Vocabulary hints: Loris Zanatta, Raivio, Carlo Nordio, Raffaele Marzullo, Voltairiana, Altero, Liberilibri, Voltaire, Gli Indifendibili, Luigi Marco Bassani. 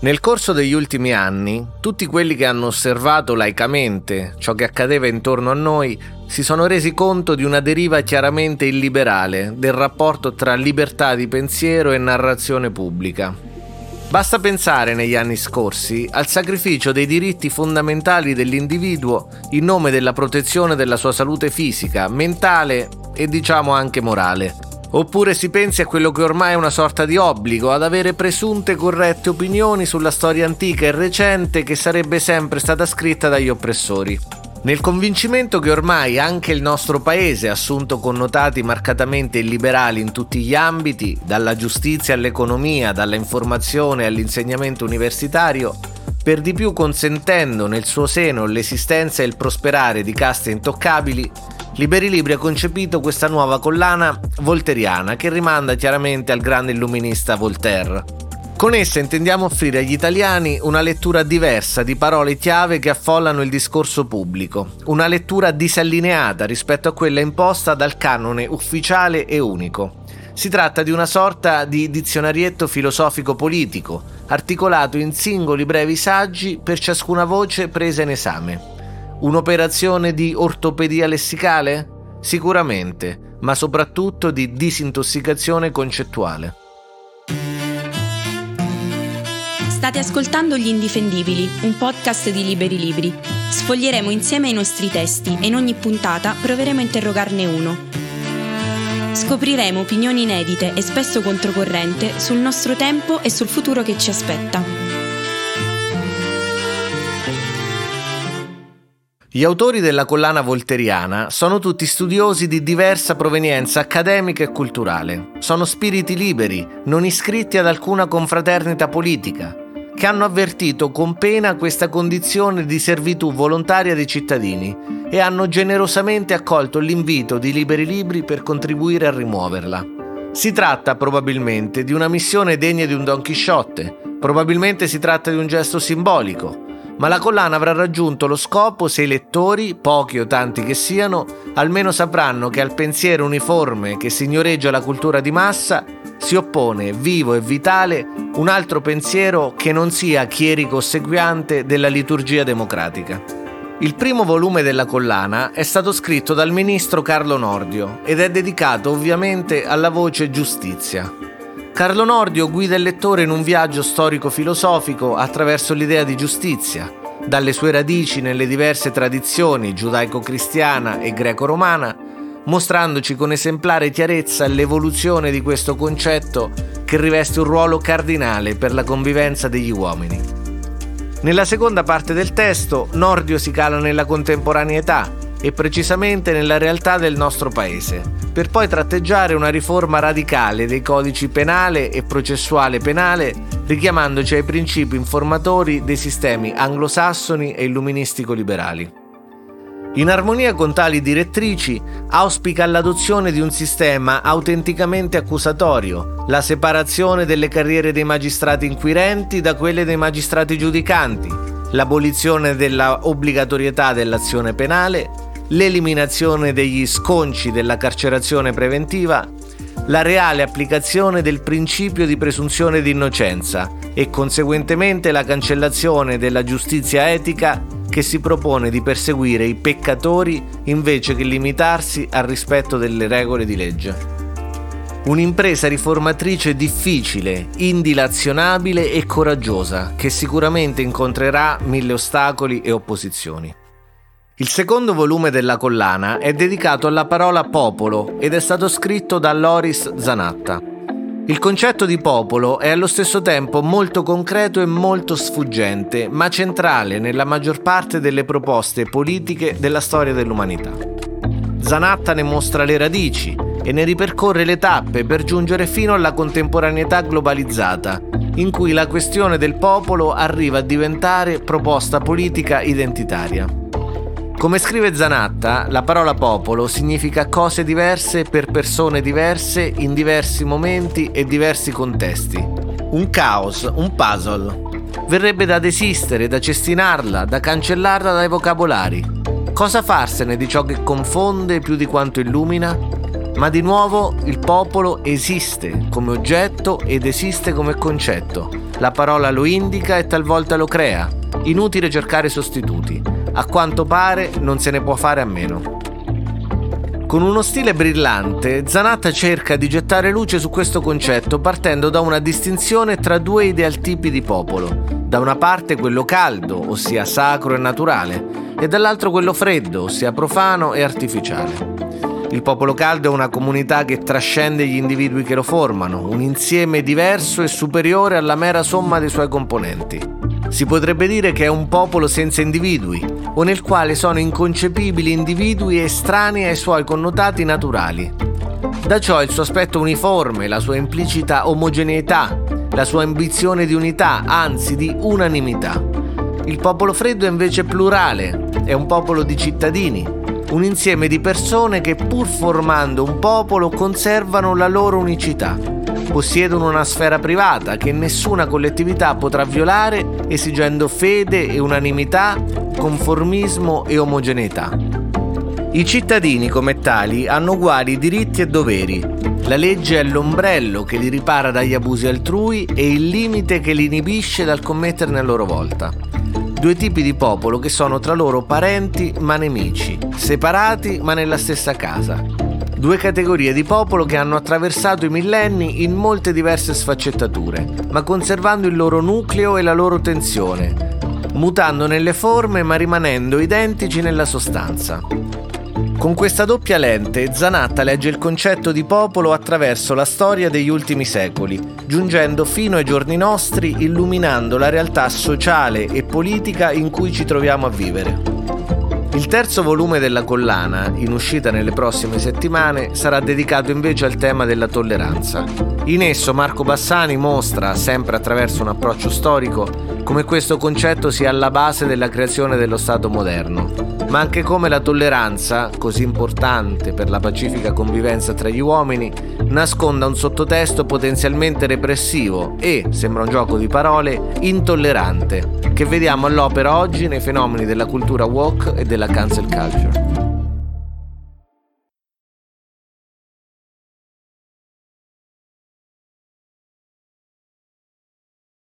Nel corso degli ultimi anni, tutti quelli che hanno osservato laicamente ciò che accadeva intorno a noi si sono resi conto di una deriva chiaramente illiberale del rapporto tra libertà di pensiero e narrazione pubblica. Basta pensare negli anni scorsi al sacrificio dei diritti fondamentali dell'individuo in nome della protezione della sua salute fisica, mentale e diciamo anche morale. Oppure si pensi a quello che ormai è una sorta di obbligo ad avere presunte corrette opinioni sulla storia antica e recente che sarebbe sempre stata scritta dagli oppressori. Nel convincimento che ormai anche il nostro paese ha assunto connotati marcatamente illiberali in tutti gli ambiti, dalla giustizia all'economia, dalla informazione all'insegnamento universitario, per di più consentendo nel suo seno l'esistenza e il prosperare di caste intoccabili, Liberilibri ha concepito questa nuova collana voltairiana che rimanda chiaramente al grande illuminista Voltaire. Con essa intendiamo offrire agli italiani una lettura diversa di parole chiave che affollano il discorso pubblico, una lettura disallineata rispetto a quella imposta dal canone ufficiale e unico. Si tratta di una sorta di dizionarietto filosofico-politico, articolato in singoli brevi saggi per ciascuna voce presa in esame. Un'operazione di ortopedia lessicale? Sicuramente, ma soprattutto di disintossicazione concettuale. State ascoltando Gli Indifendibili, un podcast di Liberilibri. Sfoglieremo insieme i nostri testi e in ogni puntata proveremo a interrogarne uno. Scopriremo opinioni inedite e spesso controcorrente sul nostro tempo e sul futuro che ci aspetta. Gli autori della collana voltairiana sono tutti studiosi di diversa provenienza accademica e culturale. Sono spiriti liberi, non iscritti ad alcuna confraternita politica, che hanno avvertito con pena questa condizione di servitù volontaria dei cittadini e hanno generosamente accolto l'invito di Liberilibri per contribuire a rimuoverla. Si tratta probabilmente di una missione degna di un Don Chisciotte, probabilmente si tratta di un gesto simbolico, ma la collana avrà raggiunto lo scopo se i lettori, pochi o tanti che siano, almeno sapranno che al pensiero uniforme che signoreggia la cultura di massa si oppone, vivo e vitale, un altro pensiero che non sia chierico ossequiante della liturgia democratica. Il primo volume della collana è stato scritto dal ministro Carlo Nordio ed è dedicato ovviamente alla voce giustizia. Carlo Nordio guida il lettore in un viaggio storico-filosofico attraverso l'idea di giustizia, dalle sue radici nelle diverse tradizioni giudaico-cristiana e greco-romana, mostrandoci con esemplare chiarezza l'evoluzione di questo concetto che riveste un ruolo cardinale per la convivenza degli uomini. Nella seconda parte del testo, Nordio si cala nella contemporaneità e precisamente nella realtà del nostro paese, per poi tratteggiare una riforma radicale dei codici penale e processuale penale, richiamandoci ai principi informatori dei sistemi anglosassoni e illuministico-liberali. In armonia con tali direttrici, auspica l'adozione di un sistema autenticamente accusatorio, la separazione delle carriere dei magistrati inquirenti da quelle dei magistrati giudicanti, l'abolizione della obbligatorietà dell'azione penale, l'eliminazione degli sconci della carcerazione preventiva, la reale applicazione del principio di presunzione di innocenza e conseguentemente la cancellazione della giustizia etica che si propone di perseguire i peccatori invece che limitarsi al rispetto delle regole di legge. Un'impresa riformatrice difficile, indilazionabile e coraggiosa, che sicuramente incontrerà mille ostacoli e opposizioni. Il secondo volume della collana è dedicato alla parola popolo ed è stato scritto da Loris Zanatta. Il concetto di popolo è allo stesso tempo molto concreto e molto sfuggente, ma centrale nella maggior parte delle proposte politiche della storia dell'umanità. Zanatta ne mostra le radici e ne ripercorre le tappe per giungere fino alla contemporaneità globalizzata, in cui la questione del popolo arriva a diventare proposta politica identitaria. Come scrive Zanatta, la parola popolo significa cose diverse per persone diverse in diversi momenti e diversi contesti. Un caos, un puzzle. Verrebbe da desistere, da cestinarla, da cancellarla dai vocabolari. Cosa farsene di ciò che confonde più di quanto illumina? Ma di nuovo il popolo esiste come oggetto ed esiste come concetto. La parola lo indica e talvolta lo crea. Inutile cercare sostituti. A quanto pare non se ne può fare a meno. Con uno stile brillante, Zanatta cerca di gettare luce su questo concetto partendo da una distinzione tra due idealtipi di popolo. Da una parte quello caldo, ossia sacro e naturale, e dall'altro quello freddo, ossia profano e artificiale. Il popolo caldo è una comunità che trascende gli individui che lo formano, un insieme diverso e superiore alla mera somma dei suoi componenti. Si potrebbe dire che è un popolo senza individui, o nel quale sono inconcepibili individui estranei ai suoi connotati naturali. Da ciò il suo aspetto uniforme, la sua implicita omogeneità, la sua ambizione di unità, anzi di unanimità. Il popolo freddo è invece plurale, è un popolo di cittadini, un insieme di persone che pur formando un popolo conservano la loro unicità. Possiedono una sfera privata che nessuna collettività potrà violare esigendo fede e unanimità, conformismo e omogeneità. I cittadini come tali hanno uguali diritti e doveri. La legge è l'ombrello che li ripara dagli abusi altrui e il limite che li inibisce dal commetterne a loro volta. Due tipi di popolo che sono tra loro parenti ma nemici, separati ma nella stessa casa. Due categorie di popolo che hanno attraversato i millenni in molte diverse sfaccettature, ma conservando il loro nucleo e la loro tensione, mutando nelle forme ma rimanendo identici nella sostanza. Con questa doppia lente, Zanatta legge il concetto di popolo attraverso la storia degli ultimi secoli, giungendo fino ai giorni nostri, illuminando la realtà sociale e politica in cui ci troviamo a vivere. Il terzo volume della collana, in uscita nelle prossime settimane, sarà dedicato invece al tema della tolleranza. In esso Marco Bassani mostra, sempre attraverso un approccio storico, come questo concetto sia alla base della creazione dello Stato moderno, ma anche come la tolleranza, così importante per la pacifica convivenza tra gli uomini, nasconda un sottotesto potenzialmente repressivo e, sembra un gioco di parole, intollerante, che vediamo all'opera oggi nei fenomeni della cultura woke e della cancel culture.